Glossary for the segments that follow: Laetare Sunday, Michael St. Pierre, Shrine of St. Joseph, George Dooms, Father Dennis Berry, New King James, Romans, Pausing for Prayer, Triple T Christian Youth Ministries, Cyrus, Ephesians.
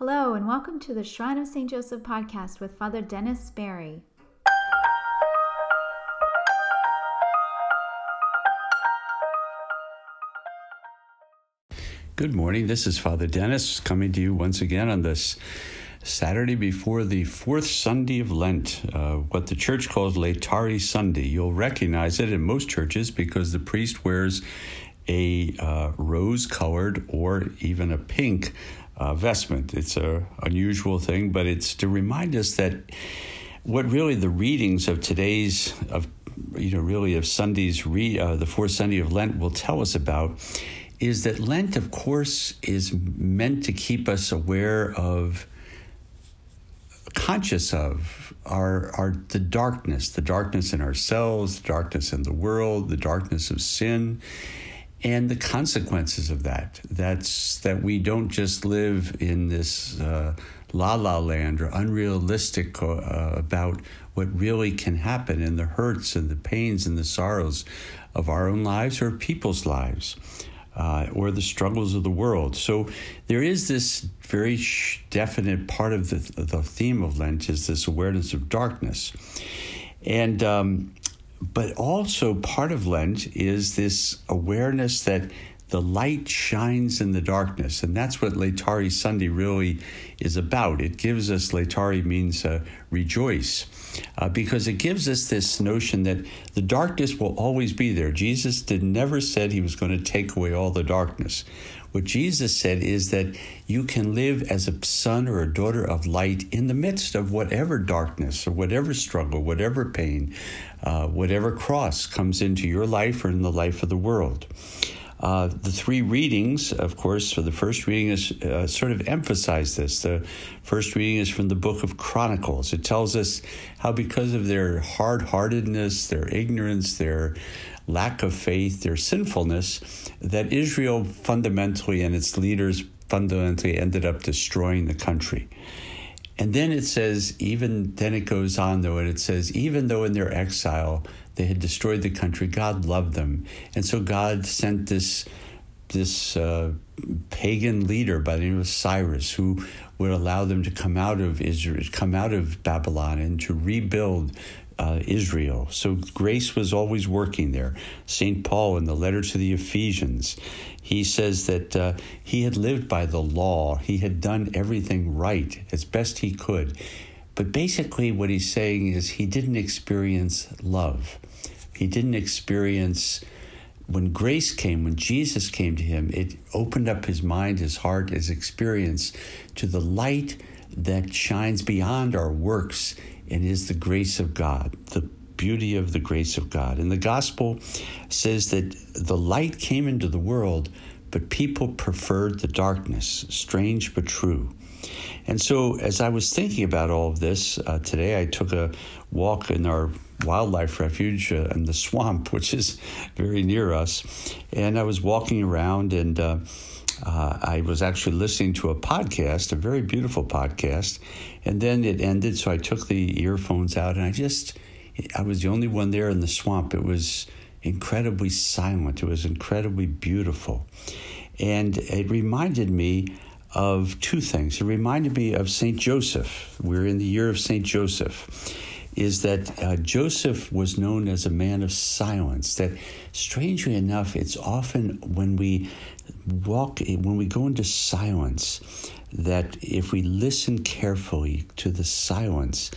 Hello, and welcome to the Shrine of St. Joseph podcast with Father Dennis Berry. Good morning. This is Father Dennis coming to you once again on this Saturday before the fourth Sunday of Lent, what the church calls Laetare Sunday. You'll recognize it in most churches because the priest wears a rose-colored or even a pink vestment. It's an unusual thing, but it's to remind us that what really the readings of today's, of Sunday's the fourth Sunday of Lent will tell us about is that Lent, of course, is meant to keep us aware of, conscious of the darkness in ourselves, the darkness in the world, the darkness of sin, and the consequences of that. That's that we don't just live in this la-la land or unrealistic about what really can happen and the hurts and the pains and the sorrows of our own lives or people's lives or the struggles of the world. So there is this very definite part of the theme of Lent is this awareness of darkness. And but also part of Lent is this awareness that the light shines in the darkness. And that's what Laetare Sunday really is about. It gives us, Laetare means rejoice, because it gives us this notion that the darkness will always be there. Jesus never said he was going to take away all the darkness. What Jesus said is that you can live as a son or a daughter of light in the midst of whatever darkness or whatever struggle, whatever pain, whatever cross comes into your life or in the life of the world. The three readings, of course, for the first reading is sort of emphasize this. The first reading is from the book of Chronicles. It tells us how because of their hard-heartedness, their ignorance, their lack of faith, their sinfulness, that Israel fundamentally and its leaders fundamentally ended up destroying the country. And then it says, even though in their exile they had destroyed the country, God loved them. And so God sent this pagan leader by the name of Cyrus who would allow them to come out of Israel, come out of Babylon and to rebuild Israel. So grace was always working there. St. Paul in the letter to the Ephesians, he says that he had lived by the law. He had done everything right as best he could. But basically what he's saying is he didn't experience love. He didn't experience when grace came, when Jesus came to him, it opened up his mind, his heart, his experience to the light that shines beyond our works and is the grace of God, the beauty of the grace of God. And the gospel says that the light came into the world, but people preferred the darkness, strange but true. And so as I was thinking about all of this today, I took a walk in our wildlife refuge in the swamp, which is very near us. And I was walking around and I was actually listening to a podcast, a very beautiful podcast, and then it ended. So I took the earphones out and I was the only one there in the swamp. It was incredibly silent. It was incredibly beautiful. And it reminded me of two things. It reminded me of St. Joseph. We're in the year of St. Joseph. Is that Joseph was known as a man of silence, that strangely enough, it's often when we go into silence, that if we listen carefully to the silence,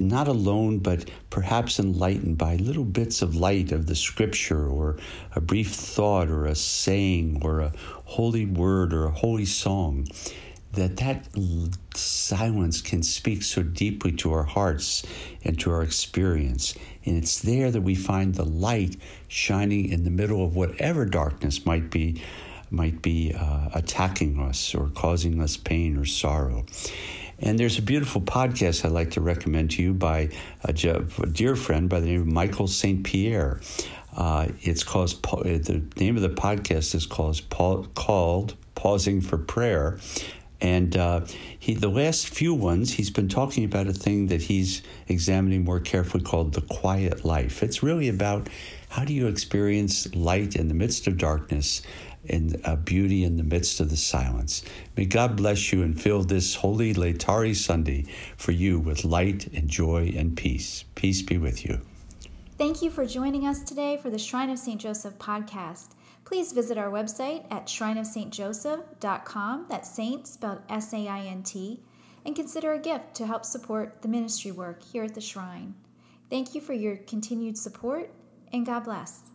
not alone, but perhaps enlightened by little bits of light of the scripture or a brief thought or a saying or a holy word or a holy song, that silence can speak so deeply to our hearts and to our experience. And it's there that we find the light shining in the middle of whatever darkness might be attacking us or causing us pain or sorrow. And there's a beautiful podcast I'd like to recommend to you by a dear friend by the name of Michael St. Pierre. The name of the podcast is called Pausing for Prayer. And the last few ones, he's been talking about a thing that he's examining more carefully called the quiet life. It's really about how do you experience light in the midst of darkness in beauty in the midst of the silence. May God bless you and fill this holy Laetare Sunday for you with light and joy and peace. Peace be with you. Thank you for joining us today for the Shrine of St. Joseph podcast. Please visit our website at shrineofstjoseph.com, that's saint spelled S-A-I-N-T, and consider a gift to help support the ministry work here at the Shrine. Thank you for your continued support, and God bless.